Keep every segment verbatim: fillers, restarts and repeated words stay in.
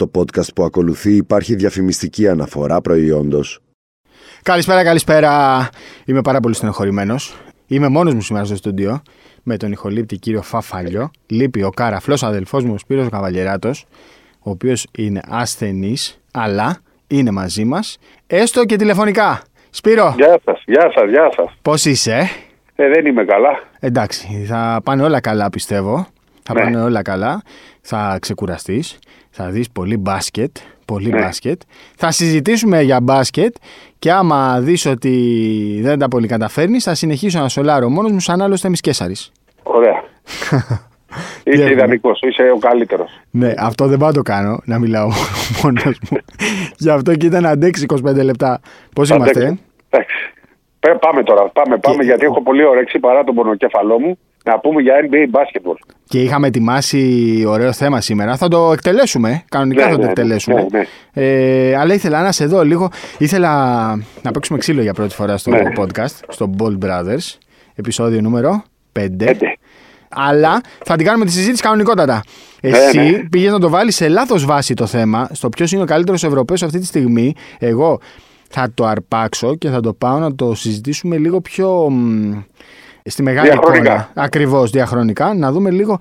Στο podcast που ακολουθεί υπάρχει διαφημιστική αναφορά προϊόντος. Καλησπέρα, καλησπέρα. Είμαι πάρα πολύ στενοχωρημένος. Είμαι μόνος μου σήμερα στο στούντιο με τον ηχολήπτη κύριο Φαφαλιό. Λείπει ο καραφλός αδελφός μου, ο Σπύρος Καβαλιεράτος, ο οποίος είναι ασθενής, αλλά είναι μαζί μας, έστω και τηλεφωνικά. Σπύρο. Γεια σας, γεια σας, γεια σας. Πώς είσαι? Ε, δεν είμαι καλά. Εντάξει, θα πάνε όλα καλά πιστεύω. Θα ναι. πάνε όλα καλά. Θα ξεκουραστείς. Θα δεις πολύ μπάσκετ. Πολύ ναι. μπάσκετ. Θα συζητήσουμε για μπάσκετ. Και άμα δεις ότι δεν τα πολύ καταφέρνεις, θα συνεχίσω να σολάρω μόνος μου σαν άλλος Θεμισκέσαρης. Ωραία. Είσαι ιδανικός, είσαι ο καλύτερος. Ναι, αυτό δεν πάω να το κάνω, να μιλάω μόνος μου. Γι' αυτό και ήταν αντέξει είκοσι πέντε λεπτά. Πώς είμαστε? Εντάξει. Πάμε τώρα, πάμε, πάμε, και... γιατί έχω πολύ όρεξη παρά τον πονοκέφαλό μου. Να πούμε για N B A basketball. Και είχαμε ετοιμάσει ωραίο θέμα σήμερα. Θα το εκτελέσουμε. Κανονικά ναι, θα το ναι, εκτελέσουμε. Ναι, ναι. Ε, αλλά ήθελα να σε δω λίγο. Ήθελα να παίξουμε ξύλο για πρώτη φορά στο ναι. podcast, στο Bald Brothers, επεισόδιο νούμερο πέντε. Ναι. Αλλά θα την κάνουμε τη συζήτηση κανονικότατα. Εσύ ναι, ναι. πήγες να το βάλεις σε λάθος βάση το θέμα, στο ποιος είναι ο καλύτερος Ευρωπαίος αυτή τη στιγμή. Εγώ θα το αρπάξω και θα το πάω να το συζητήσουμε λίγο πιο... στη μεγάλη διαχρονικά. Εικόνα, ακριβώς διαχρονικά, να δούμε λίγο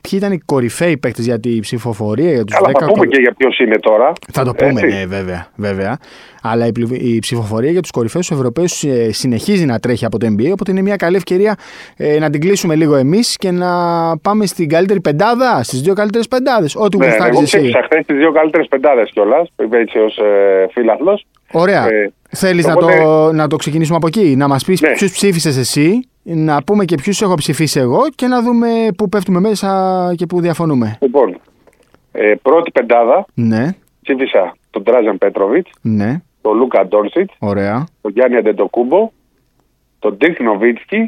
ποιοι ήταν οι κορυφαίοι παίκτες για τη ψηφοφορία. Για τους αλλά δέκα θα πούμε και για ποιος είναι τώρα. Θα το πούμε, ναι, βέβαια, βέβαια. Αλλά η, η ψηφοφορία για τους κορυφαίους Ευρωπαίους ε, συνεχίζει να τρέχει από το N B A, οπότε είναι μια καλή ευκαιρία ε, να την κλείσουμε λίγο εμείς και να πάμε στην καλύτερη πεντάδα, στις δύο καλύτερες πεντάδες. Ό,τι ναι, γουστάρεις εσύ. Εγώ ψήφισα χθες τις δύο καλύτερες πεντάδες κιόλας, έτσι ως ε, φίλαθλος. Ωραία. Ε, Θέλεις οπότε... να, το, να το ξεκινήσουμε από εκεί, να μας πεις ναι. ποιους ψήφισες εσύ. Να πούμε και ποιους έχω ψηφίσει εγώ και να δούμε πού πέφτουμε μέσα και πού διαφωνούμε. Λοιπόν, ε, πρώτη πεντάδα ναι. ψήφισα τον Dražen Petrović, ναι. τον Luka Dončić, τον Giannis Antetokounmpo, τον Dirk Nowitzki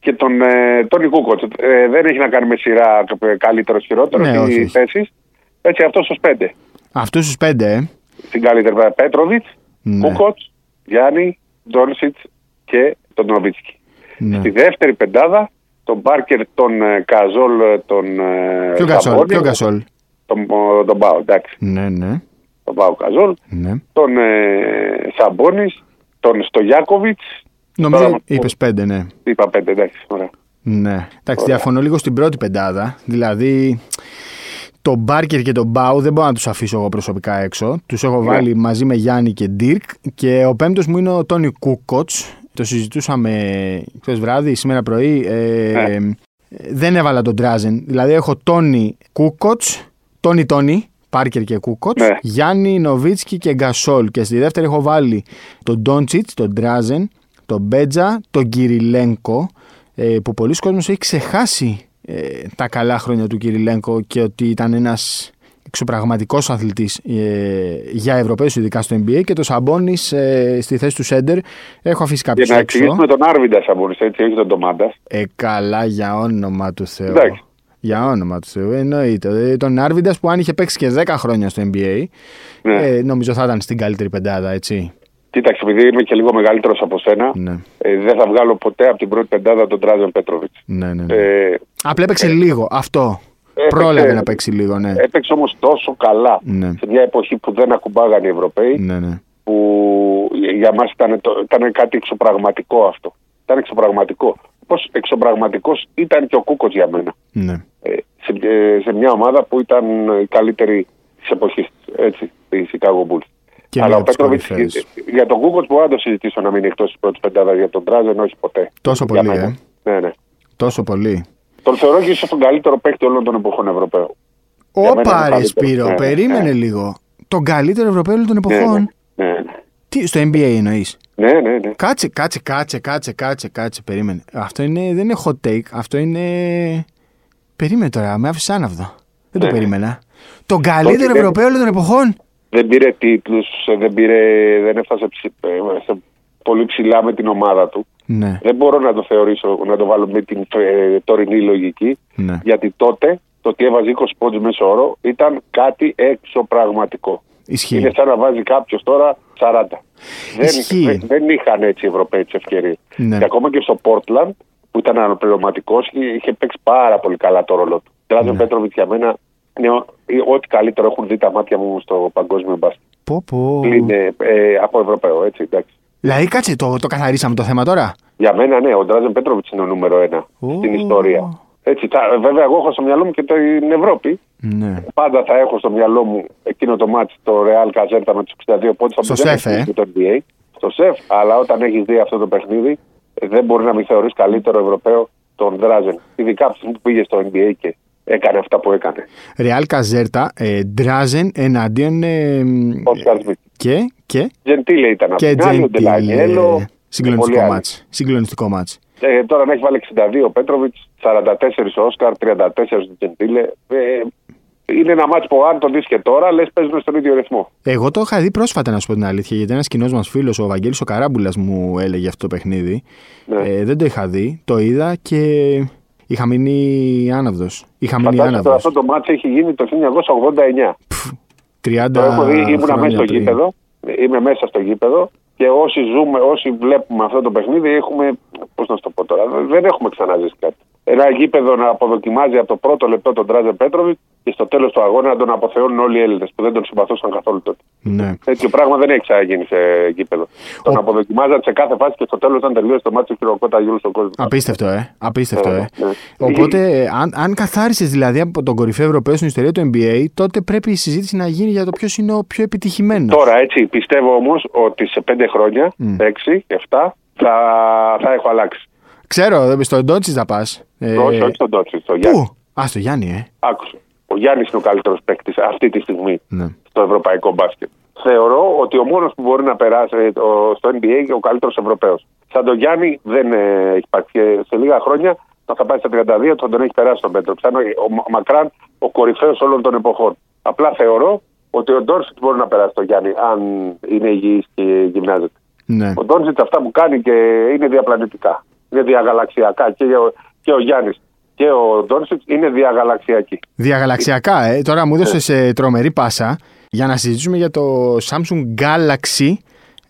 και τον ε, Toni Kukoc. Ε, δεν έχει να κάνει με σειρά καλύτερος χειρότερος ναι, οι θέσεις. Έτσι, αυτός στους πέντε. Αυτούς στους πέντε, ε. Στην καλύτερη Petrović, ναι. Kukoc, Giannis, Dončić και τον Nowitzki. Ναι. Στη δεύτερη πεντάδα, τον Πάρκερ, τον Καζόλ, τον Σαμπόνι, τον, τον, τον Πάο, εντάξει. Ναι, ναι. Τον Πάο Καζόλ, ναι. τον ε, Σαμπόνι, τον Στογιάκοβιτς. Νομίζω τώρα, είπες πέντε, ναι. Είπα πέντε, εντάξει, ωραία. Ναι, εντάξει, διαφωνώ λίγο στην πρώτη πεντάδα, δηλαδή... τον Μπάρκερ και τον Μπάου δεν μπορώ να τους αφήσω εγώ προσωπικά έξω. Τους έχω βάλει yeah. μαζί με Γιάννη και Ντίρκ. Και ο πέμπτος μου είναι ο Τόνι Κούκοτς. Το συζητούσαμε χθες βράδυ, σήμερα πρωί. Ε, yeah. Δεν έβαλα τον Dražen. Δηλαδή έχω Τόνι Κούκοτς, Τόνι Τόνι, Πάρκερ και Κούκοτς, yeah. Γιάννη, Νοβίτσκι και Γκασόλ. Και στη δεύτερη έχω βάλει τον Ντόντσιτς, τον Dražen, τον Μπέτζα, τον Κιριλένκο, που πολλοί κόσμος έχει ξεχάσει τα καλά χρόνια του Κιριλένκο και ότι ήταν ένας εξωπραγματικός αθλητής ε, για Ευρωπαίους, ειδικά στο N B A, και το Σαμπόνις ε, στη θέση του σέντερ. Έχω αφήσει κάποιους έξω. Για να εξηγήσουμε τον Άρβιντα Σαμπόνις, έτσι, όχι τον Ντομάντας. Ε, καλά, για όνομα του Θεού. Εντάξει. Για όνομα του Θεού, εννοείται. Τον Άρβιντας που αν είχε παίξει και δέκα χρόνια στο N B A, ναι. ε, νομίζω θα ήταν στην καλύτερη πεντάδα, έτσι. Κοίταξε, επειδή είμαι και λίγο μεγαλύτερος από σένα, ναι. ε, δεν θα βγάλω ποτέ από την πρώτη πεντάδα τον Dražen Petrović. Ναι, ναι, ναι. Ε, Απλά έπαιξε ε, λίγο αυτό. Έπαιξε, πρόλαβε να παίξει λίγο, ναι. Έπαιξε όμως τόσο καλά ναι. σε μια εποχή που δεν ακουμπάγανε οι Ευρωπαίοι, ναι, ναι. που για μας ήταν, ήταν κάτι εξωπραγματικό αυτό. Ήταν εξωπραγματικό. Πώς εξωπραγματικός ήταν και ο Κούκοτς για μένα. Ναι. Ε, σε, σε μια ομάδα που ήταν η καλύτερη της εποχής, έτσι, η Chicago Bulls. Αλλά ο Petrović, για τον Google μπορώ να το συζητήσω να μην είναι εκτός της πρώτης πεντάδας, για τον Dražen όχι ποτέ. Τόσο για πολύ, ε. Ναι, ναι. Τόσο πολύ. Τον θεωρώ και ίσως τον καλύτερο παίκτη όλων των εποχών Ευρωπαίου. Όπα ρε Σπύρο, ναι, περίμενε ναι. λίγο. Τον καλύτερο Ευρωπαίο όλων των εποχών. Ναι, ναι, ναι. Τι, στο N B A εννοείς? Ναι, ναι, ναι. Κάτσε, κάτσε, κάτσε, κάτσε, κάτσε, κάτσε, περίμενε. Αυτό είναι, δεν είναι hot take, αυτό είναι... Περίμενε τώρα, με άφησες άναυδο. Δεν το περίμενα. Τον καλύτερο Ευρωπαίο όλων των εποχών. Δεν πήρε τίτλους, δεν, πήρε, δεν έφτασε ψι, ε, πολύ ψηλά με την ομάδα του. Ναι. Δεν μπορώ να το θεωρήσω, να το βάλω με την ε, τωρινή λογική. Ναι. Γιατί τότε το ότι έβαζε είκοσι πόντους μέσο όρο ήταν κάτι εξωπραγματικό. Ισχύει. Είναι σαν να βάζει κάποιος τώρα σαράντα. Δεν, δεν, δεν είχαν έτσι οι Ευρωπαίοι τις ευκαιρίες. Ναι. Και ακόμα και στο Portland που ήταν αναπληρωματικός είχε παίξει πάρα πολύ καλά το ρόλο του. Dražen Petrović για μένα Ό,τι καλύτερο έχουν δει τα μάτια μου στο παγκόσμιο μπάσκετ. Πω, πω. Είναι ε, από Ευρωπαίο, έτσι, εντάξει. Δηλαδή, κάτσε, το, το καθαρίσαμε το θέμα τώρα. Για μένα, ναι, ο Ντράζεν Πέτροβιτς είναι ο νούμερο ένα oh. στην ιστορία. Έτσι, τα, βέβαια, εγώ έχω στο μυαλό μου και την Ευρώπη. Ναι. Πάντα θα έχω στο μυαλό μου εκείνο το μάτς, το Real Cazerta με τους εξήντα δύο πόντους από το N B A. Στο σεφ, αλλά όταν έχεις δει αυτό το παιχνίδι, δεν μπορεί να μην θεωρείς καλύτερο Ευρωπαίο τον Ντράζεν. Ειδικά από τη στιγμή που πήγε στο N B A και έκανε αυτά που έκανε. Real Cazerta, ε, Ντράζεν εναντίον. Ε, και. και... Τζεντίλε ήταν αυτό. Και Τζεντίλε. Συγκλονιστικό μάτς. Συγκλονιστικό μάτς. Ε, τώρα να έχει βάλει εξήντα δύο ο Πέτροβιτς, σαράντα τέσσερα ο Όσκαρ, τριάντα τέσσερα ο Τζεντίλε. Ε, είναι ένα μάτς που αν το δεις και τώρα, λες παίζουν στον ίδιο ρυθμό. Εγώ το είχα δει πρόσφατα, να σου πω την αλήθεια, γιατί ένας κοινός μας φίλος, ο Βαγγέλης ο Καράμπουλας, μου έλεγε αυτό το παιχνίδι. Ναι. Ε, δεν το είχα δει, το είδα και είχα μείνει άναυδος. Φαντάζομαι αυτό το μάτς έχει γίνει το χίλια εννιακόσια ογδόντα εννιά. Πφ, τριάντα το έχω δει, ήμουν μέσα στο γήπεδο, είμαι μέσα στο γήπεδο. Και όσοι ζούμε, όσοι βλέπουμε αυτό το παιχνίδι, έχουμε. Πώς να σου το πω τώρα, δεν έχουμε ξαναζήσει κάτι. Ένα γήπεδο να αποδοκιμάζει από το πρώτο λεπτό τον Ντράζεν Πέτροβιτς και στο τέλος του αγώνα να τον αποθεώνουν όλοι οι Έλληνες που δεν τον συμπαθούσαν καθόλου τότε. Ναι. Τέτοιο πράγμα δεν έχει ξαναγίνει σε γήπεδο. Ο... Τον αποδοκιμάζαν σε κάθε φάση και στο τέλος, όταν τελείωσε το μάτι, χειροκρόταγε όλο τον κόσμο. Απίστευτο, ε. Απίστευτο, ε. ε. Οπότε, αν, αν καθάρισες δηλαδή από τον κορυφαίο Ευρωπαίο στην ιστορία του N B A, τότε πρέπει η συζήτηση να γίνει για το ποιος είναι ο πιο επιτυχημένος. Τώρα, έτσι, πιστεύω όμως ότι σε πέντε χρόνια, mm. έξι, εφτά, θα, θα έχω αλλάξει. Ξέρω, στον Ντότσιτς θα πας. Όχι, όχι στον Ντότσιτς, στον Γιάννη. Πού? Α, στον Γιάννη, ε. Άκουσε. Ο Γιάννης είναι ο καλύτερος παίκτης αυτή τη στιγμή ναι. στο ευρωπαϊκό μπάσκετ. Θεωρώ ότι ο μόνος που μπορεί να περάσει στο N B A είναι ο καλύτερος Ευρωπαίος. Σαν τον Γιάννη δεν έχει υπάρξει. Σε λίγα χρόνια θα πάει στα τριάντα δύο, θα τον έχει περάσει τον Πέτρο. Θα είναι ο μακράν ο κορυφαίος όλων των εποχών. Απλά θεωρώ ότι ο Ντότσιτς μπορεί να περάσει τον Γιάννη, αν είναι υγιής και γυμνάζεται. Ναι. Ο Ντότσιτς αυτά που κάνει και είναι διαπλανητικά. Είναι διαγαλαξιακά και ο, και ο Γιάννης και ο Ντόνσιτς είναι διαγαλαξιακοί. Διαγαλαξιακά, ε. Τώρα μου έδωσες ε. τρομερή πάσα για να συζητήσουμε για το Samsung Galaxy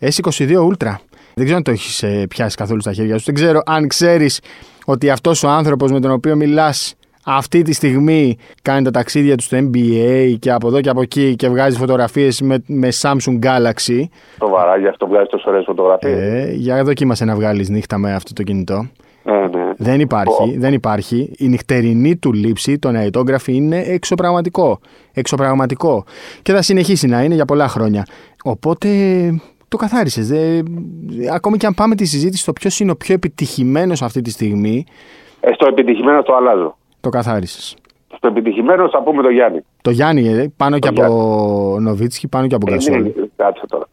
S είκοσι δύο Ultra. Δεν ξέρω αν το έχεις ε, πιάσει καθόλου στα χέρια σου. Δεν ξέρω αν ξέρεις ότι αυτός ο άνθρωπος με τον οποίο μιλάς αυτή τη στιγμή κάνει τα ταξίδια του στο N B A και από εδώ και από εκεί και βγάζει φωτογραφίες με, με Samsung Galaxy. Το βαράγει αυτό, βγάζει τόσο ωραίες φωτογραφίες. Ε, για δοκίμασε να βγάλεις νύχτα με αυτό το κινητό. Ε, ναι. Δεν υπάρχει, oh. δεν υπάρχει. Η νυχτερινή του λήψη, το νεαιτόγραφη, είναι εξωπραγματικό. Εξωπραγματικό. Και θα συνεχίσει να είναι για πολλά χρόνια. Οπότε... Το καθάρισες. Δε... Ακόμη και αν πάμε τη συζήτηση στο ποιος είναι ο πιο επιτυχημένος αυτή τη στιγμή. Ε, στο επιτυχημένο το αλλάζω. Το καθάρισες. Στο επιτυχημένο θα πούμε το Γιάννη. Το Γιάννη, πάνω το και Γιάννη. Από Νοβίτσκι, πάνω και από Γκαζόλ. Ε, κάτσε τώρα.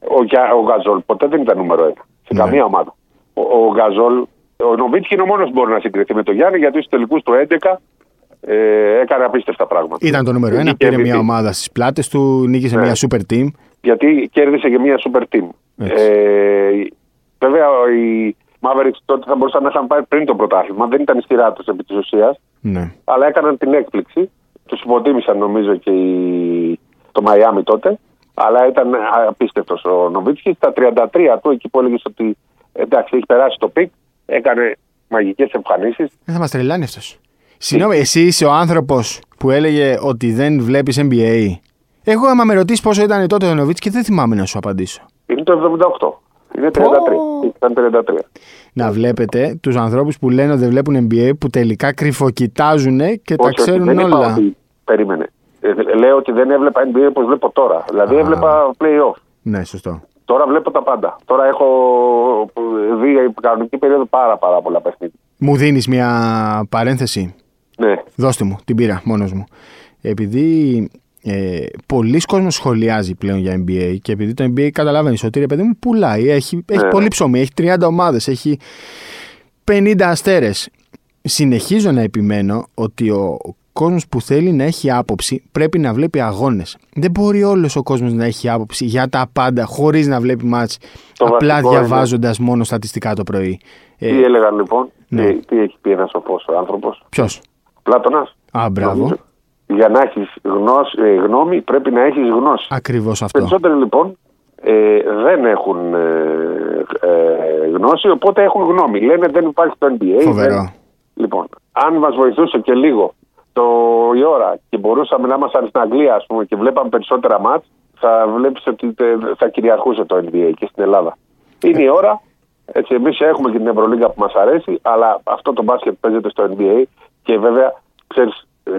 Ο, ο Γκαζόλ ποτέ δεν ήταν νούμερο ένα. Σε ναι. καμία ομάδα. Ο, ο Γκαζόλ, ο Νοβίτσκι είναι ο μόνος που μπορεί να συγκριθεί με το Γιάννη, γιατί στους τελικούς του έντεκα ε, έκανε απίστευτα πράγματα. Ήταν το νούμερο ένα, πήρε μια ομάδα στις πλάτες του, νίκησε ναι. μια super team. Γιατί κέρδισε και μια super team. Ε, βέβαια, οι Mavericks τότε θα μπορούσαν να είχαν πάει πριν το πρωτάθλημα. Δεν ήταν η σειρά τους επί της ουσίας. Ναι. Αλλά έκαναν την έκπληξη. Τους υποτίμησαν νομίζω και η... το Μαϊάμι τότε. Αλλά ήταν απίστευτος ο Νοβίτσκι. Στα τριάντα τρία του, εκεί που έλεγε ότι εντάξει, έχει περάσει το πικ, έκανε μαγικές εμφανίσεις. Δεν θα μας τρελάνει αυτός. Συγγνώμη, εσύ είσαι ο άνθρωπος που έλεγε ότι δεν βλέπεις N B A. Εγώ, άμα με ρωτήσεις πόσο ήταν τότε ο Νοβίτσκι, δεν θυμάμαι να σου απαντήσω. Είναι το εβδομήντα οκτώ. Είναι τριάντα τρία. Oh. Ήταν τριάντα τρία. Να βλέπετε τους ανθρώπους που λένε ότι δεν βλέπουν N B A, που τελικά κρυφοκοιτάζουν και όχι, τα ξέρουν όχι, δεν όλα. Ότι... Περίμενε. Λέω ότι δεν έβλεπα N B A όπως βλέπω τώρα. Δηλαδή, ah. έβλεπα play-off. Ναι, σωστό. Τώρα βλέπω τα πάντα. Τώρα έχω δει κανονική περίοδο πάρα, πάρα πολλά παιχνίδια. Μου δίνεις μια παρένθεση. Ναι. Δώστε μου, την πήρα μόνος μου. Επειδή. Ε, πολλοί κόσμοι σχολιάζει πλέον για N B A και επειδή το N B A καταλαβαίνεις ότι ρε παιδί μου πουλάει, έχει, έχει πολύ ψωμί, έχει τριάντα ομάδες, έχει πενήντα αστέρες. Συνεχίζω να επιμένω ότι ο κόσμος που θέλει να έχει άποψη πρέπει να βλέπει αγώνες. Δεν μπορεί όλος ο κόσμος να έχει άποψη για τα πάντα χωρίς να βλέπει μάτς, απλά διαβάζοντας είναι. μόνο στατιστικά το πρωί. Τι ε, έλεγαν λοιπόν, ναι. τι, τι έχει πει ένας οπός ο άνθρωπος. Ποιος? Πλάτωνας. Α, μπράβο. Για να έχεις γνώση, γνώμη πρέπει να έχεις γνώση. Ακριβώς αυτό. Περισσότεροι λοιπόν ε, δεν έχουν ε, ε, γνώση, οπότε έχουν γνώμη. Λένε δεν υπάρχει το N B A. Φοβερό. Δεν... Λοιπόν, αν μας βοηθούσε και λίγο το, η ώρα και μπορούσαμε να ήμασταν στην Αγγλία, ας πούμε, και βλέπαμε περισσότερα μάτς, θα βλέπεις ότι θα κυριαρχούσε το εν μπι έι και στην Ελλάδα. Είναι η ώρα. Έτσι, εμείς έχουμε και την Ευρωλίγκα που μας αρέσει, αλλά αυτό το μπάσκετ παίζεται στο εν μπι έι και βέβαια, ξέρεις, ε,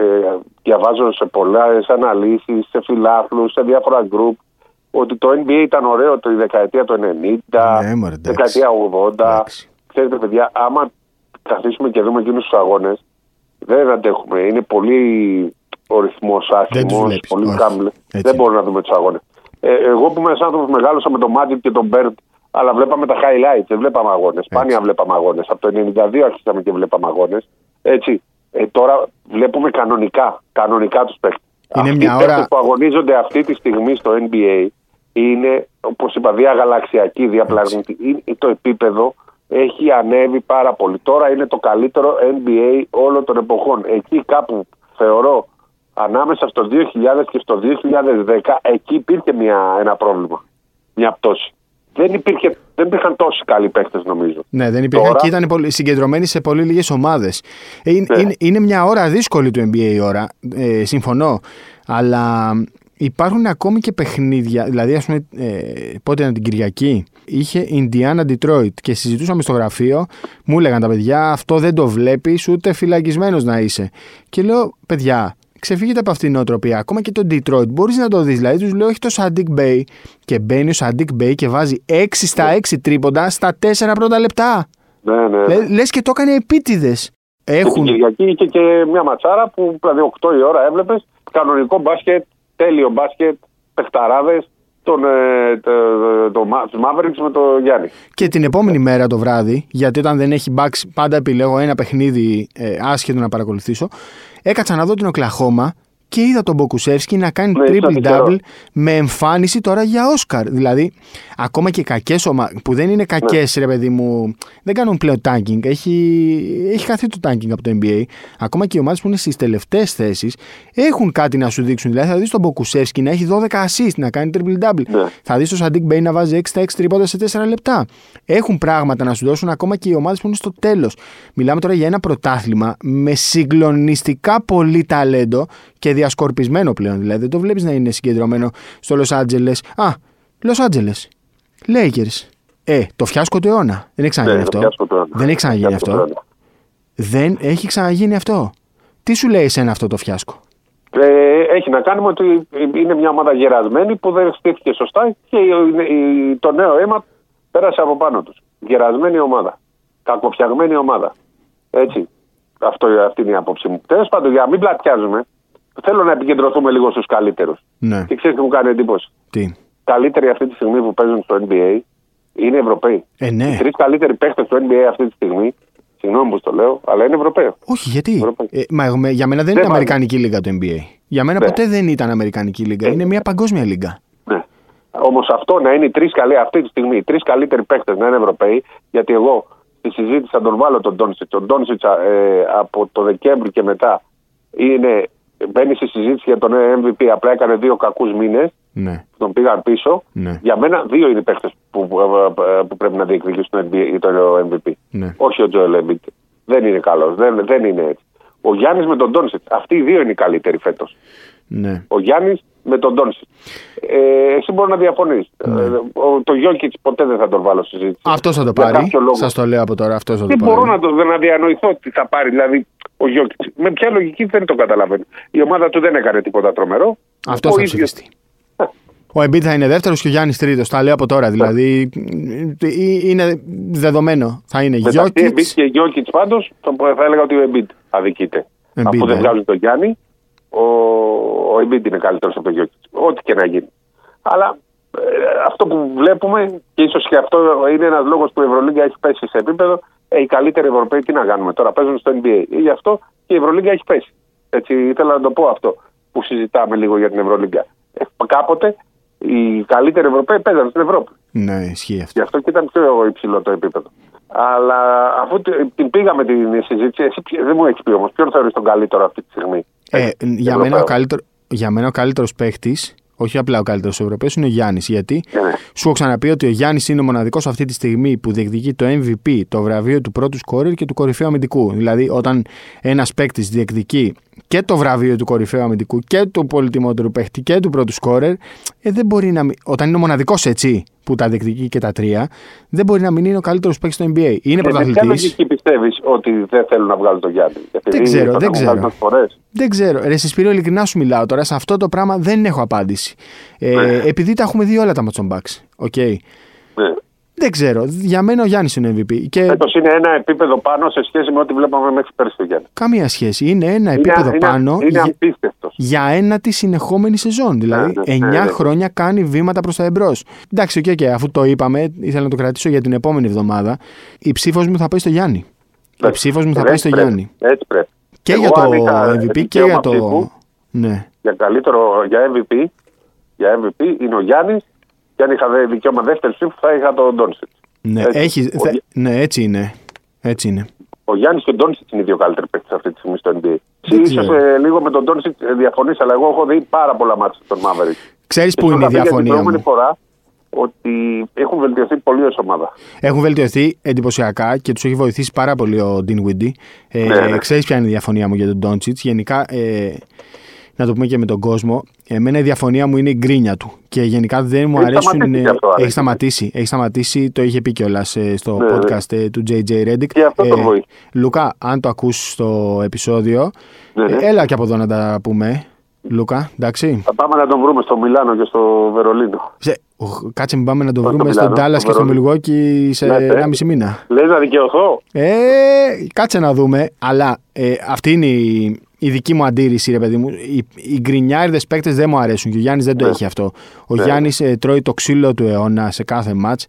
διαβάζω σε πολλές αναλύσεις, σε φιλάθλους, σε διάφορα group, ότι το εν μπι έι ήταν ωραίο τη δεκαετία του ενενήντα, ναι, δεκαετία ογδόντα. Ξέρετε, παιδιά, άμα καθίσουμε και δούμε εκείνους τους αγώνες, δεν αντέχουμε. Είναι πολύ ο ρυθμός άσχημος, πολύ κάμπλες. Δεν μπορούμε να δούμε τους αγώνες. Ε, εγώ που είμαι σαν άνθρωπος, μεγάλωσα με τον Magic και τον Bird, αλλά βλέπαμε τα highlights, δεν βλέπαμε αγώνες. Σπάνια βλέπαμε αγώνες. Από το ενενήντα δύο αρχίσαμε και βλέπαμε αγώνες. Έτσι. Ε, τώρα βλέπουμε κανονικά, κανονικά τους παίκτες. Είναι μια ώρα. Οι παίκτες που αγωνίζονται αυτή τη στιγμή στο εν μπι έι είναι, όπως είπα, διαγαλαξιακοί, διαπλανητικοί. Το επίπεδο έχει ανέβει πάρα πολύ. Τώρα είναι το καλύτερο εν μπι έι όλων των εποχών. Εκεί κάπου θεωρώ ανάμεσα στο δύο χιλιάδες και στο δύο χιλιάδες δέκα, εκεί υπήρχε μια, ένα πρόβλημα. Μια πτώση. Δεν, υπήρχε, δεν υπήρχαν τόσοι καλοί παίκτες, νομίζω. Ναι, δεν υπήρχαν. Τώρα... και ήταν συγκεντρωμένοι σε πολύ λίγες ομάδες. Ε, ναι. είναι, είναι μια ώρα δύσκολη του εν μπι έι ώρα, ε, συμφωνώ. Αλλά υπάρχουν ακόμη και παιχνίδια. Δηλαδή, ας πούμε, ε, πότε ήταν την Κυριακή, είχε Indiana Detroit και συζητούσαμε στο γραφείο. Μου έλεγαν τα παιδιά, αυτό δεν το βλέπεις, ούτε φυλακισμένος να είσαι. Και λέω, παιδιά, ξεφύγετε από αυτήν την νοοτροπία. Ακόμα και τον Detroit μπορείς να το δεις. Δηλαδή τους λέω, έχει το Sanding Bay. Και μπαίνει ο Sanding Bay και βάζει έξι στα έξι τρίποντα στα τέσσερα πρώτα λεπτά. Ναι, ναι. Λε, λες και το έκανε επίτηδες. Έχουν... Την Κυριακή είχε και μια ματσάρα που δηλαδή οκτώ η ώρα έβλεπες. Κανονικό μπάσκετ, τέλειο μπάσκετ, παιχταράδες. Τον, ε, το, το, το Mavericks με τον Γιάννη. Και την επόμενη μέρα το βράδυ, γιατί όταν δεν έχει μπαξ, πάντα επιλέγω ένα παιχνίδι ε, άσχετο να παρακολουθήσω. Έκατσα να δω την Οκλαχώμα και είδα τον Μποκουσεύσκι να κάνει ναι, triple-double με εμφάνιση τώρα για Όσκαρ. Δηλαδή, ακόμα και κακές ομάδες που δεν είναι κακές, ναι. Ρε παιδί μου, δεν κάνουν πλέον tanking. Έχει, έχει χαθεί το tanking από το εν μπι έι. Ακόμα και οι ομάδες που είναι στις τελευταίες θέσεις έχουν κάτι να σου δείξουν. Δηλαδή, θα δεις τον Μποκουσεύσκι να έχει δώδεκα assist, να κάνει triple-double. Ναι. Θα δεις τον Σαντίκ Μπέι να βάζει έξι στα έξι τρίποντα σε τέσσερα λεπτά. Έχουν πράγματα να σου δώσουν ακόμα και οι ομάδες που είναι στο τέλος. Μιλάμε τώρα για ένα πρωτάθλημα με συγκλονιστικά πολύ ταλέντο και διασκορπισμένο πλέον, δηλαδή δεν το βλέπεις να είναι συγκεντρωμένο στο Los Angeles. Α, Los Angeles, Lakers. Ε, το φιάσκο του αιώνα. Δεν έχει ξαναγίνει αυτό. Δεν έχει ξαναγίνει αυτό. Δεν έχει ξαναγίνει αυτό. Τι σου λέει εσένα αυτό το φιάσκο? Ε, έχει να κάνει με ότι είναι μια ομάδα γερασμένη που δεν στήθηκε σωστά και το νέο αίμα πέρασε από πάνω τους. Γερασμένη ομάδα. Κακοφτιαγμένη ομάδα. Έτσι. Αυτό, αυτή είναι η άποψή μου. Τέλος πάντων, για να μην πλατιάζουμε, θέλω να επικεντρωθούμε λίγο στους καλύτερους. Ναι. Και ξέρεις τι μου κάνει εντύπωση? Τι? Καλύτεροι αυτή τη στιγμή που παίζουν στο εν μπι έι είναι Ευρωπαίοι. Ε, ναι. Οι τρεις καλύτεροι παίχτες στο εν μπι έι αυτή τη στιγμή, συγγνώμη που το λέω, αλλά είναι Ευρωπαίοι. Όχι, γιατί? Ε, μα, για μένα δεν είναι Αμερικανική Λίγα το εν μπι έι. Για μένα ναι. ποτέ δεν ήταν Αμερικανική Λίγα. Ε. Είναι μια παγκόσμια Λίγα. Ναι. Όμως αυτό να είναι οι τρεις καλύτεροι αυτή τη στιγμή, οι τρεις καλύτεροι παίχτες να είναι Ευρωπαίοι, γιατί εγώ στη συζήτηση θα τον βάλω τον Ντόντσιτ. Τον Ντόντσιτ ε, από το Δεκέμβρη και μετά είναι. Μπαίνει στη συζήτηση για τον εμ βι πι. Απλά έκανε δύο κακούς μήνες. Ναι. Τον πήγαν πίσω. Ναι. Για μένα, δύο είναι οι παίχτες που, που πρέπει να διεκδικήσουν το εμ βι πι. Ναι. Όχι ο Τζόελ Εμπίτ. Δεν είναι καλός. Δεν, δεν είναι έτσι. Ο Γιάννης με τον Ντόνσιτ. Αυτοί οι δύο είναι οι καλύτεροι φέτος. Ναι. Ο Γιάννης με τον Ντόνσιτ. Ε, εσύ μπορεί να διαφωνείς. Ναι. Ε, το Γιόκιτς ποτέ δεν θα τον βάλω στη συζήτηση. Αυτό θα το πάρει. Σας το λέω από τώρα. Αυτό θα το πάρει. Δεν μπορώ να, το, να διανοηθώ τι θα πάρει. Δηλαδή, ο Γιόκιτς. Με ποια λογική δεν το καταλαβαίνει. Η ομάδα του δεν έκανε τίποτα τρομερό. Αυτό ο θα ίδιος... ψηφιστεί. Ο Εμπίτ θα είναι δεύτερος και ο Γιάννης τρίτος. Τα λέω από τώρα. Yeah. Δηλαδή είναι δεδομένο. Θα είναι Γιόκιτς. Μεταξύ Εμπίτ και Γιόκιτς πάντως θα έλεγα ότι ο Εμπίτ αδικείται. Εμπίτ, Αφού δεν βγάζουν τον Γιάννη, ο, ο Εμπίτ είναι καλύτερος από τον Γιόκιτς. Ό,τι και να γίνει. Αλλά ε, αυτό που βλέπουμε και ίσως και αυτό είναι ένας λόγος που η Ευρωλίγκα έχει πέσει σε επίπεδο. Ε, οι καλύτεροι Ευρωπαίοι τι να κάνουμε τώρα, παίζουν στο εν μπι έι. Γι' αυτό και η Ευρωλίγκα έχει πέσει. Έτσι, ήθελα να το πω αυτό που συζητάμε λίγο για την Ευρωλίγκα. Ε, κάποτε οι καλύτεροι Ευρωπαίοι παίζαν στην Ευρώπη. Ναι, ισχύει αυτό. Γι' αυτό και ήταν πιο υψηλό το επίπεδο. Αλλά αφού την πήγαμε την συζήτηση, εσύ δεν μου έχει πει όμως, ποιον θεωρείς τον καλύτερο αυτή τη στιγμή? Ε, για, μένα ο καλύτερο, για μένα ο καλύτερος παίχτης. Όχι απλά ο καλύτερος Ευρωπαίος, είναι ο Γιάννης. Γιατί yeah. σου έχω ξαναπεί ότι ο Γιάννης είναι ο μοναδικός αυτή τη στιγμή που διεκδικεί το εμ βι πι, το βραβείο του πρώτου σκόρερ και του κορυφαίου αμυντικού. Δηλαδή, όταν ένας παίκτης διεκδικεί και το βραβείο του κορυφαίου αμυντικού και του πολυτιμότερου παίχτη και του πρώτου σκόρερ, ε, δεν μπορεί να μην... όταν είναι ο μοναδικός έτσι που τα διεκδικεί και τα τρία, δεν μπορεί να μην είναι ο καλύτερος παίκτης στο N B A. Είναι πρωταθλητής. Και με ποια λογική πιστεύεις ότι δεν θέλουν να βγάλουν τον Γιάννη? Δεν ξέρω, δεν ξέρω. δεν ξέρω. Ρε Σπύρο, ειλικρινά σου μιλάω τώρα, σε αυτό το πράγμα δεν έχω απάντηση. Ε, ναι. Επειδή τα έχουμε δει όλα τα match on backs. Okay. Ναι. Δεν ξέρω. Για μένα ο Γιάννης είναι εμ βι πι. Και... Φέτος είναι ένα επίπεδο πάνω σε σχέση με ό,τι βλέπαμε μέχρι πέρσι του Γιάννη. Καμία σχέση. Είναι ένα επίπεδο είναι, πάνω. Είναι, για... είναι απίστευτος. Για ένα τη συνεχόμενη σεζόν. Δηλαδή, εννιά ναι, ναι. χρόνια κάνει βήματα προς τα εμπρός. Εντάξει, οκ, okay, okay, αφού το είπαμε, ήθελα να το κρατήσω για την επόμενη εβδομάδα. Η ψήφος μου θα πάει στο Γιάννη. Η ψήφος μου θα πάει στο πρέπει. Γιάννη. Έτσι πρέπει. Και εγώ για το εμ βι πι και για το. Ψήφου, ναι. Για καλύτερο για εμ βι πι, για εμ βι πι είναι ο Γιάννης. Και αν είχα δικαίωμα δεύτερη ψήφου, θα είχα τον Ντόντσιτ. Ναι, έτσι. Ο... Θε... ναι έτσι, είναι. έτσι είναι. Ο Γιάννης και ο Ντόντσιτ είναι οι δύο καλύτεροι παίκτες αυτή τη στιγμή στο N B A. Ίσως ε, λίγο με τον Ντόντσιτ διαφωνείς, αλλά εγώ έχω δει πάρα πολλά μάτια στον Μαύρη. Ξέρεις πού είναι η διαφωνία? Την προηγούμενη φορά ότι έχουν βελτιωθεί πολύ ως ομάδα. Έχουν βελτιωθεί εντυπωσιακά και τους έχει βοηθήσει πάρα πολύ ο Dinwiddie. Ε, ναι, ναι. Ξέρεις ποια είναι η διαφωνία μου για τον Ντόντσιτ. Γενικά. Ε... Να το πούμε και με τον κόσμο. Εμένα η διαφωνία μου είναι η γκρίνια του. Και γενικά δεν μου έχει αρέσουν. Σταματήσει αυτό, έχει σταματήσει. Έχει σταματήσει. Το είχε πει κιόλας στο ναι, podcast ναι. του τζέι τζέι Redick. Και αυτό ε, το βοήθησε. Λουκά, αν το ακούσει στο επεισόδιο, ναι, ναι. Ε, έλα και από εδώ να τα πούμε. Λουκά, εντάξει. Θα πάμε να τον βρούμε στο Μιλάνο και στο Βερολίνο. Σε, ο, κάτσε, μην πάμε να τον βρούμε στο Ντάλλας και στο Μιλγουόκι σε ένα μισή μήνα. Λες να δικαιωθώ? Ε, κάτσε να δούμε. Αλλά ε, αυτή είναι η. Η δική μου αντίρρηση, ρε παιδί μου, οι, οι γκρινιάριδες παίκτες δεν μου αρέσουν και ο Γιάννης δεν το ναι. έχει αυτό. Ο ναι. Γιάννης ε, τρώει το ξύλο του αιώνα σε κάθε μάτς.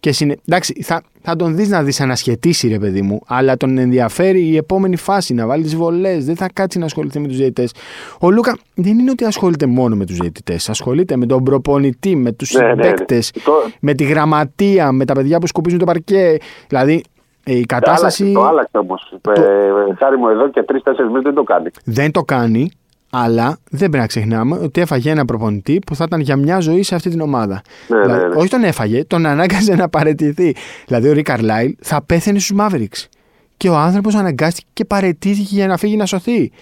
Και συνε... Εντάξει, θα, θα τον δεις να δεις ανασχετήσει, ρε παιδί μου, αλλά τον ενδιαφέρει η επόμενη φάση, να βάλει τις βολές, δεν θα κάτσει να ασχοληθεί με τους διαιτητές. Ο Λούκα δεν είναι ότι ασχολείται μόνο με τους διαιτητές, ασχολείται με τον προπονητή, με τους ναι, συμπαίκτες, ναι, ναι. με τη γραμματεία, με τα παιδιά που σκουπίζουν το παρκέ. Δηλαδή. Η κατάσταση... Το άλλαξε όμως. Το... Ε, χάρη μου εδώ και τρεις-τέσσερις μήνες δεν το κάνει. Δεν το κάνει, αλλά δεν πρέπει να ξεχνάμε ότι έφαγε ένα προπονητή που θα ήταν για μια ζωή σε αυτή την ομάδα. Ναι, δηλαδή, ναι, ναι. Όχι τον έφαγε, τον ανάγκασε να παραιτηθεί. Δηλαδή ο Ρικ Καρλάιλ θα πέθαινε στους Mavericks. Και ο άνθρωπος αναγκάστηκε και παραιτήθηκε για να φύγει να σωθεί.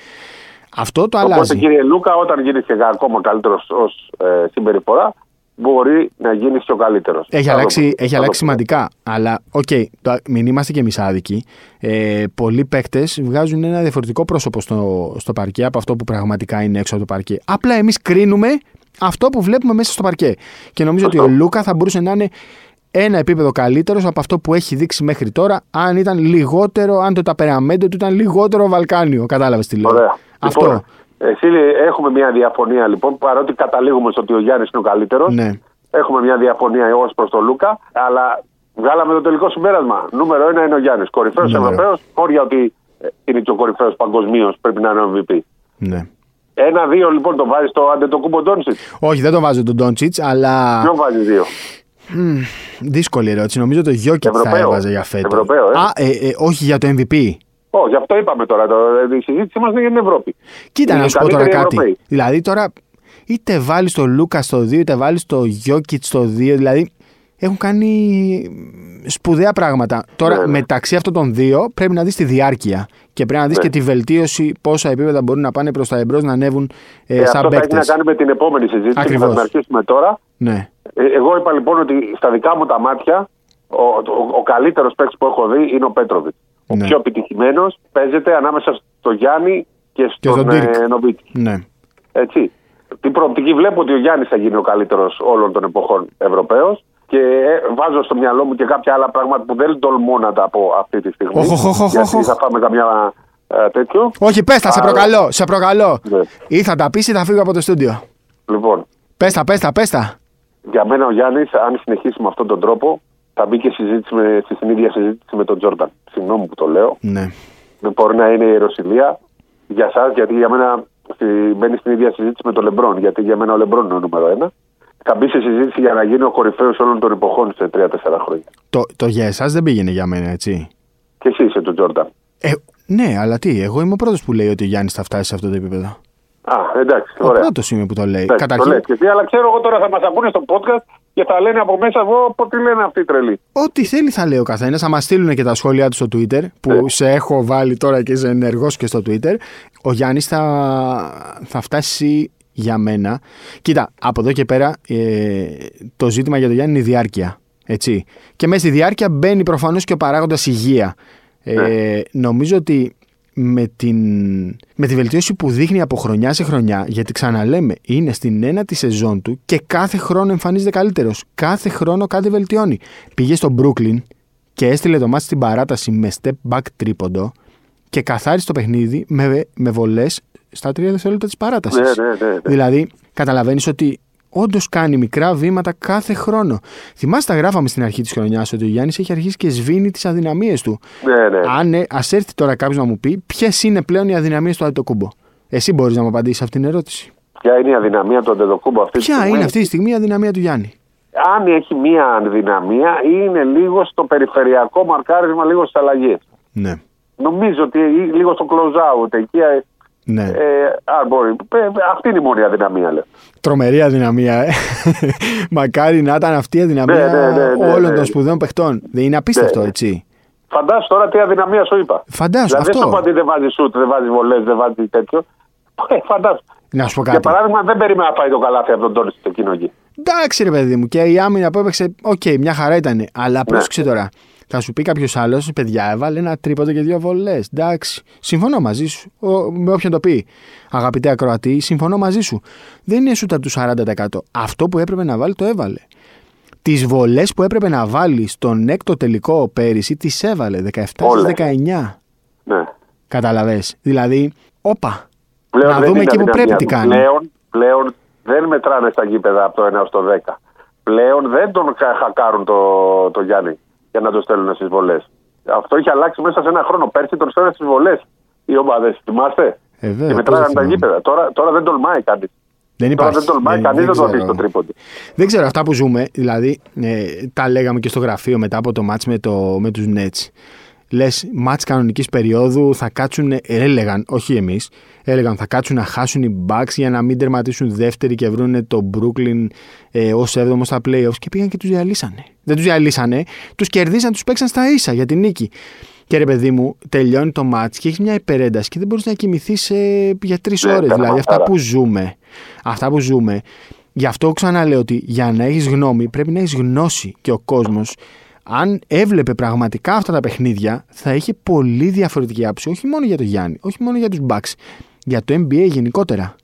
Αυτό το αλλάζει. Οπότε κύριε Λούκα, όταν γίνεις ακόμα καλύτερος ως ε, συμπεριφορά, μπορεί να γίνει και ο καλύτερος. Έχει αλλάξει, έχει αλλάξει σημαντικά. Αλλά, οκ, okay, μην είμαστε και εμείς άδικοι. Ε, πολλοί παίκτες βγάζουν ένα διαφορετικό πρόσωπο στο, στο παρκέ από αυτό που πραγματικά είναι έξω από το παρκέ. Απλά εμείς κρίνουμε αυτό που βλέπουμε μέσα στο παρκέ. Και νομίζω αυτό. Ότι ο Λούκα θα μπορούσε να είναι ένα επίπεδο καλύτερος από αυτό που έχει δείξει μέχρι τώρα, αν ήταν λιγότερο, αν το ταπεραμέντο του ήταν λιγότερο Βαλκάνιο. Κατάλαβες τι λέω? Ωραία. Αυτό. Λοιπόν. Εσύ, έχουμε μια διαφωνία λοιπόν, παρότι καταλήγουμε στο ότι ο Γιάννης είναι ο καλύτερος. Ναι. Έχουμε μια διαφωνία ως προς τον Λούκα, αλλά βγάλαμε το τελικό συμπέρασμα. Νούμερο ένα είναι ο Γιάννης. Κορυφαίος Ευρωπαίος, χώρια ότι είναι και ο κορυφαίος παγκοσμίως, πρέπει να είναι ο εμ βι πι. Ναι. Ένα-δύο λοιπόν τον βάζει το Αντετοκούνμπο Ντόντσιτς? Όχι, δεν τον βάζω τον Ντόντσιτς, αλλά. Ποιον βάζει δύο? Mm, δύσκολη ερώτηση. Νομίζω το Jokic θα έβαζε για φέτος. Ευρωπαίο, ε. Α, ε, ε, όχι για το εμ βι πι. Όχι, γι' αυτό είπαμε τώρα. Η συζήτησή μας είναι για την Ευρώπη. Κοίτα, να σου πω τώρα κάτι. Ευρωπαίοι. Δηλαδή, τώρα είτε βάλεις τον Λούκα στο δύο, είτε βάλεις τον Γιόκιτς στο δύο. Δηλαδή, έχουν κάνει σπουδαία πράγματα. Τώρα, ναι, ναι. μεταξύ αυτών των δύο, πρέπει να δεις τη διάρκεια και πρέπει να δεις ναι. και τη βελτίωση, πόσα επίπεδα μπορούν να πάνε προς τα εμπρός, να ανέβουν ε, ε, σαν παίκτες. Αυτό θα έχει να κάνει με την επόμενη συζήτηση. Ακριβώς. Θα την αρχίσουμε τώρα. Ναι. Ε, εγώ είπα λοιπόν ότι στα δικά μου τα μάτια, ο, ο, ο, ο καλύτερος παίκτης που έχω δει είναι ο Πέτροβιτς. Ο ναι. πιο επιτυχημένος παίζεται ανάμεσα στο Γιάννη και στον ε, Νοβίτσκι. Ναι. Έτσι. Την προοπτική βλέπω ότι ο Γιάννης θα γίνει ο καλύτερος όλων των εποχών Ευρωπαίος και βάζω στο μυαλό μου και κάποια άλλα πράγματα που δεν τολμώ να τα πω αυτή τη στιγμή. Οχ, οχ, οχ, γιατί θα πάμε καμιά ε, τέτοιο. Όχι, πες τα, σε προκαλώ. Σε προκαλώ. Ναι. Ή θα τα πεις ή θα φύγω από το στούντιο. Λοιπόν. Πες τα, πες τα, πες τα. Για μένα ο Γιάννης, αν συνεχίσει με αυτόν τον τρόπο, θα μπει και συζήτηση με, στην ίδια συζήτηση με τον Τζόρνταν. Συγγνώμη που το λέω. Ναι. Δεν μπορεί να είναι η Ρωσιλία για εσάς, γιατί για μένα στη, μπαίνει στην ίδια συζήτηση με τον Λεμπρόν. Γιατί για μένα ο Λεμπρόν είναι ο νούμερο ένα. Θα μπει σε συζήτηση για να γίνει ο κορυφαίος όλων των εποχών σε τρία τέσσερα χρόνια. Το, το για εσάς δεν πήγαινε για μένα, έτσι. Και εσύ είσαι τον Τζόρνταν. Ε, ναι, αλλά τι, εγώ είμαι ο πρώτος που λέει ότι ο Γιάννης θα φτάσει σε αυτό το επίπεδο. Α, εντάξει. Ο πρώτος είμαι που το λέει. Εντάξει, καταρχήν... το λέει και εσύ, αλλά ξέρω εγώ τώρα θα μας ακούνε στο podcast και θα λένε από μέσα εγώ τι λένε αυτοί οι τρελοί. Ό,τι θέλει θα λέει ο καθένας. Θα μας στείλουν και τα σχόλιά του στο Twitter, που ε. σε έχω βάλει τώρα και σε ενεργός και στο Twitter. Ο Γιάννης θα, θα φτάσει για μένα. Κοίτα, από εδώ και πέρα ε, το ζήτημα για τον Γιάννη είναι η διάρκεια. Έτσι. Και μέσα στη διάρκεια μπαίνει προφανώς και ο παράγοντας υγεία. Ε, ε. Νομίζω ότι με, την, με τη βελτίωση που δείχνει από χρονιά σε χρονιά, γιατί ξαναλέμε είναι στην ένατη σεζόν του και κάθε χρόνο εμφανίζεται καλύτερος, κάθε χρόνο κάτι βελτιώνει. Πήγε στο Brooklyn και έστειλε το μάτς στην παράταση με step back τρίποντο και καθάρισε το παιχνίδι με, με βολές στα τρία δευτερόλεπτα της παράτασης. Ναι, ναι, ναι, ναι. Δηλαδή καταλαβαίνεις ότι όντως κάνει μικρά βήματα κάθε χρόνο. Θυμάστε, τα γράφαμε στην αρχή της χρονιάς ότι ο Γιάννης έχει αρχίσει και σβήνει τις αδυναμίες του. Ναι, ναι. Αν ε, ας έρθει τώρα κάποιος να μου πει ποιες είναι πλέον οι αδυναμίες του Αντετοκούμπο. Εσύ μπορείς να μου απαντήσεις αυτήν την ερώτηση. Ποια είναι η αδυναμία του Αντετοκούμπο αυτή τη στιγμή? Ποια είναι αυτή τη στιγμή η αδυναμία του Γιάννη? Αν έχει μία αδυναμία, είναι λίγο στο περιφερειακό μαρκάρισμα, λίγο στις αλλαγές. Ναι. Νομίζω ότι λίγο στο close out εκεί. Ναι. Ε, α, μπορεί. Ε, αυτή είναι η μόνη αδυναμία, λέω. Τρομερή αδυναμία, ε. Μακάρι να ήταν αυτή η αδυναμία ναι, ναι, ναι, ναι, όλων ναι, ναι. των σπουδαίων παιχτών. Δεν είναι απίστευτο, ναι. έτσι. Φαντάσου τώρα τι αδυναμία σου είπα. Φαντάσου. Δηλαδή, αυτό. Δεν σου είπα ότι δεν βάζει σουτ, δεν βάζει βολές, δεν βάζει τέτοιο. Ε, φαντάσου. Να σου πω κάτι. Για παράδειγμα, δεν περίμενα να πάει το καλάθι από τον Ντόνιτς στο εκείνο εκεί. Εντάξει, ρε παιδί μου, και η άμυνα που έπαιξε, οκ, okay, μια χαρά ήταν. Αλλά πρόσεξε ναι. τώρα. Θα σου πει κάποιος άλλος, παιδιά, έβαλε ένα τρίποντο και δύο βολές. Εντάξει, συμφωνώ μαζί σου. Ο, με όποιον το πει, αγαπητέ ακροατή, συμφωνώ μαζί σου. Δεν είναι σούτα του σαράντα τοις εκατό. Αυτό που έπρεπε να βάλει, το έβαλε. Τις βολές που έπρεπε να βάλει στον έκτο τελικό πέρυσι, τις έβαλε. δεκαεπτά στις δεκαεννιά. Ναι. Καταλαβες. Δηλαδή, όπα. Πλέον να δούμε εκεί που πρέπει τι κάνει. Πλέον, πλέον δεν μετράνε στα γήπεδα από το ένα στο δέκα. Πλέον δεν τον χακάρουν το, το Γιάννη. Για να το στέλνουν στις βολές. Αυτό είχε αλλάξει μέσα σε ένα χρόνο. Πέρσι τον στέλνουν στις βολές οι ομάδες. Θυμάστε? Ε, βέβαια, και μετράγανε τα γήπεδα. Τώρα, τώρα δεν τολμάει κανείς. Δεν υπάρχει. Τώρα δεν τολμάει κανείς να το δει στο τρίποντι. Δεν ξέρω αυτά που ζούμε. Δηλαδή, ε, τα λέγαμε και στο γραφείο μετά από το μάτς με, το, με τους Nets. Λες, μάτς κανονικής περίοδου θα κάτσουν. Έλεγαν, όχι εμείς, έλεγαν θα κάτσουν να χάσουν οι Bucks για να μην τερματίσουν δεύτεροι και βρουν το Brooklyn ε, ως έβδομο στα playoffs. Και πήγαν και τους διαλύσανε. Δεν τους διαλύσανε, τους κερδίσαν, τους παίξαν στα ίσα για την νίκη. Και ρε παιδί μου, τελειώνει το μάτς και έχεις μια υπερένταση και δεν μπορείς να κοιμηθείς ε, για τρεις ώρες. Δηλαδή, αυτά που ζούμε. Αυτά που ζούμε. Γι' αυτό ξαναλέω ότι για να έχεις γνώμη πρέπει να έχεις γνώση και ο κόσμος. Αν έβλεπε πραγματικά αυτά τα παιχνίδια, θα είχε πολύ διαφορετική άποψη, όχι μόνο για τον Γιάννη, όχι μόνο για τους Bucks, για το N B A γενικότερα.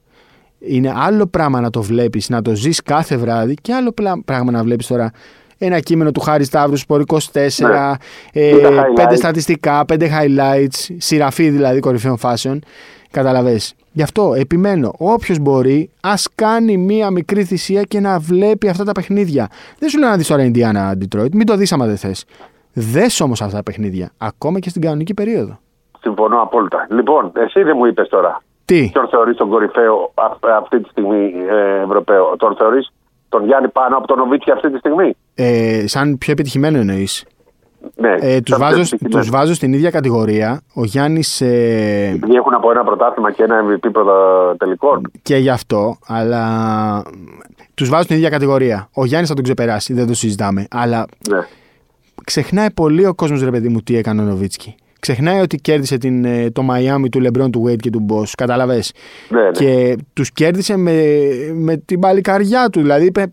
Είναι άλλο πράγμα να το βλέπεις, να το ζεις κάθε βράδυ και άλλο πράγμα να βλέπεις τώρα ένα κείμενο του Χάρη Σταύρου, Σπορ είκοσι τέσσερα, ναι. ε, πέντε στατιστικά, πέντε highlights, σειραφή δηλαδή κορυφαίων φάσεων. Καταλαβες. Γι' αυτό επιμένω, όποιος μπορεί, ας κάνει μία μικρή θυσία και να βλέπει αυτά τα παιχνίδια. Δεν σου λέω να δεις τώρα Indiana Detroit, μην το δεις άμα δεν θες. Δες όμως αυτά τα παιχνίδια, ακόμα και στην κανονική περίοδο. Συμφωνώ απόλυτα. Λοιπόν, εσύ δεν μου είπες τώρα. Τι? Τον θεωρείς τον κορυφαίο αυτή τη στιγμή ε, Ευρωπαίο? Τον θεωρείς τον Γιάννη πάνω από τον Νοβίτσκι αυτή τη στιγμή? Ε, σαν πιο επιτυχημένο εννοείς? Ναι, ε, τους, βάζω, τους βάζω στην ίδια κατηγορία. Ο Γιάννης. Ε... Έχουν από ένα πρωτάθλημα και ένα εμ βι πι τελικών. Και γι' αυτό, αλλά. Τους βάζω στην ίδια κατηγορία. Ο Γιάννης θα τον ξεπεράσει, δεν το συζητάμε. Αλλά. Ναι. Ξεχνάει πολύ ο κόσμος, ρε παιδί μου, τι έκανε ο Νοβίτσκι. Ξεχνάει ότι κέρδισε την, το Μαϊάμι του Λεμπρόν, του Wade και του Boss. Καταλαβες. Ναι, ναι. Και τους κέρδισε με, με την παλικαριά του. Δηλαδή είπε.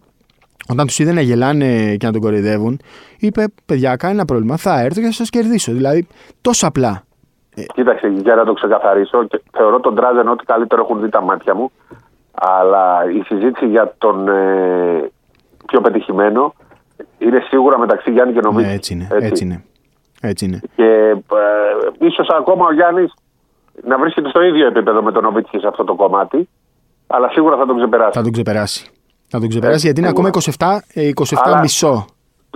Όταν τους είδε να γελάνε και να τον κοροϊδεύουν, είπε: παιδιά, κάνει ένα πρόβλημα. Θα έρθω και θα σας κερδίσω. Δηλαδή, τόσο απλά. Κοίταξε, για να το ξεκαθαρίσω, και θεωρώ τον Dražen ότι καλύτερο έχουν δει τα μάτια μου. Αλλά η συζήτηση για τον ε, πιο πετυχημένο είναι σίγουρα μεταξύ Γιάννη και Νοβίτσκι. Ναι, έτσι είναι. Έτσι. Έτσι είναι. Έτσι είναι. Και ε, ίσως ακόμα ο Γιάννης να βρίσκεται στο ίδιο επίπεδο με τον Νοβίτσκι σε αυτό το κομμάτι, αλλά σίγουρα θα τον ξεπεράσει. Θα τον ξεπεράσει. Να τον ξεπεράσει, ε, γιατί είναι εγώ. Ακόμα είκοσι επτά, είκοσι επτά μισό.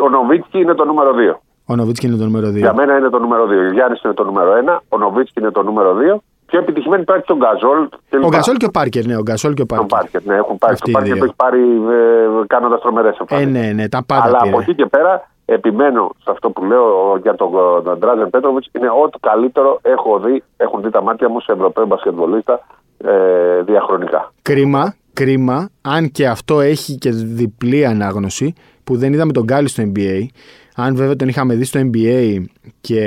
Ο Νοβίτσκι είναι το νούμερο δύο. Ο Νοβίτσκι είναι το νούμερο δύο. Για μένα είναι το νούμερο δύο. Ο Γιάννης είναι το νούμερο ένα. Ο Νοβίτσκι είναι το νούμερο δύο. Πιο επιτυχημένοι υπάρχει και ο Γκαζόλ. Και ο Γκαζόλ και ο Πάρκερ, ναι. Ο Γκαζόλ και ο Πάρκερ. Ο Πάρκερ, ναι. Έχουν πάρει. Το Πάρκερ το έχει πάρει ε, κάνοντα τρομερές εμφανίσεις. Ε, ναι, ναι, τα πάντα. Αλλά πήρε. Από εκεί και πέρα επιμένω σε αυτό που λέω για τον το Dražen Petrović. Είναι ό,τι καλύτερο έχω δει, έχουν δει τα μάτια μου σε Ευρωπαίο μπασκετβολίστα ε, διαχρονικά. Κρίμα. Κρίμα, αν και αυτό έχει και διπλή ανάγνωση, που δεν είδαμε τον Γκάλι στο N B A. Αν βέβαια τον είχαμε δει στο N B A και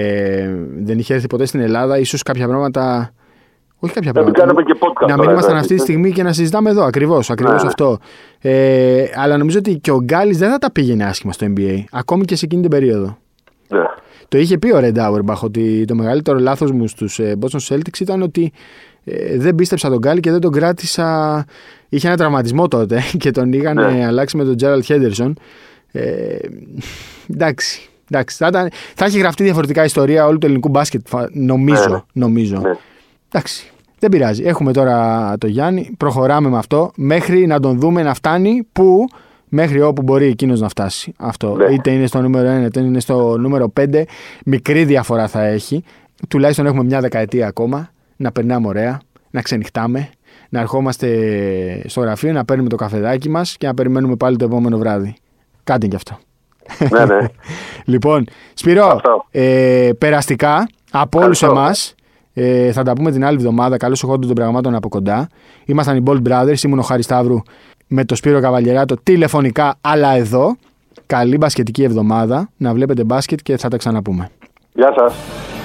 δεν είχε έρθει ποτέ στην Ελλάδα, ίσως κάποια πράγματα. Όχι κάποια πράγματα. Να μην, και podcast, να μην ήμασταν αυτή τη στιγμή και να συζητάμε εδώ. Ακριβώς, ακριβώς ναι. αυτό. Ε, αλλά νομίζω ότι και ο Γκάλης δεν θα τα πήγαινε άσχημα στο N B A, ακόμη και σε εκείνη την περίοδο. Ναι. Το είχε πει ο Ρεντ Auerbach ότι το μεγαλύτερο λάθος μου στους Boston Celtics ήταν ότι ε, δεν πίστεψα τον Γκάλι και δεν τον κράτησα. Είχε ένα τραυματισμό τότε και τον είχαν ναι. αλλάξει με τον Gerald Henderson. Ε, εντάξει. εντάξει θα, ήταν, θα έχει γραφτεί διαφορετικά η ιστορία όλου του ελληνικού μπάσκετ, νομίζω. Ναι. νομίζω. Ναι. Εντάξει. Δεν πειράζει. Έχουμε τώρα το Γιάννη. Προχωράμε με αυτό μέχρι να τον δούμε να φτάνει που, μέχρι όπου μπορεί εκείνος να φτάσει. Αυτό. Ναι. Είτε είναι στο νούμερο ένα, είτε είναι στο νούμερο πέντε. Μικρή διαφορά θα έχει. Τουλάχιστον έχουμε μια δεκαετία ακόμα να περνάμε ωραία, να ξενυχτάμε, να ερχόμαστε στο γραφείο, να παίρνουμε το καφεδάκι μας και να περιμένουμε πάλι το επόμενο βράδυ. Κάντε κι αυτό. Ναι, ναι. Λοιπόν, Σπυρό, ε, περαστικά από όλους εμάς. Ε, θα τα πούμε την άλλη εβδομάδα. Καλώς εχόντων των πραγμάτων από κοντά. Ήμασταν οι Bald Brothers, ήμουν ο Χάρης Σταύρου με τον Σπύρο Καβαλιεράτο τηλεφωνικά, αλλά εδώ. Καλή μπασκετική εβδομάδα. Να βλέπετε μπάσκετ και θα τα ξαναπούμε. Γεια σας.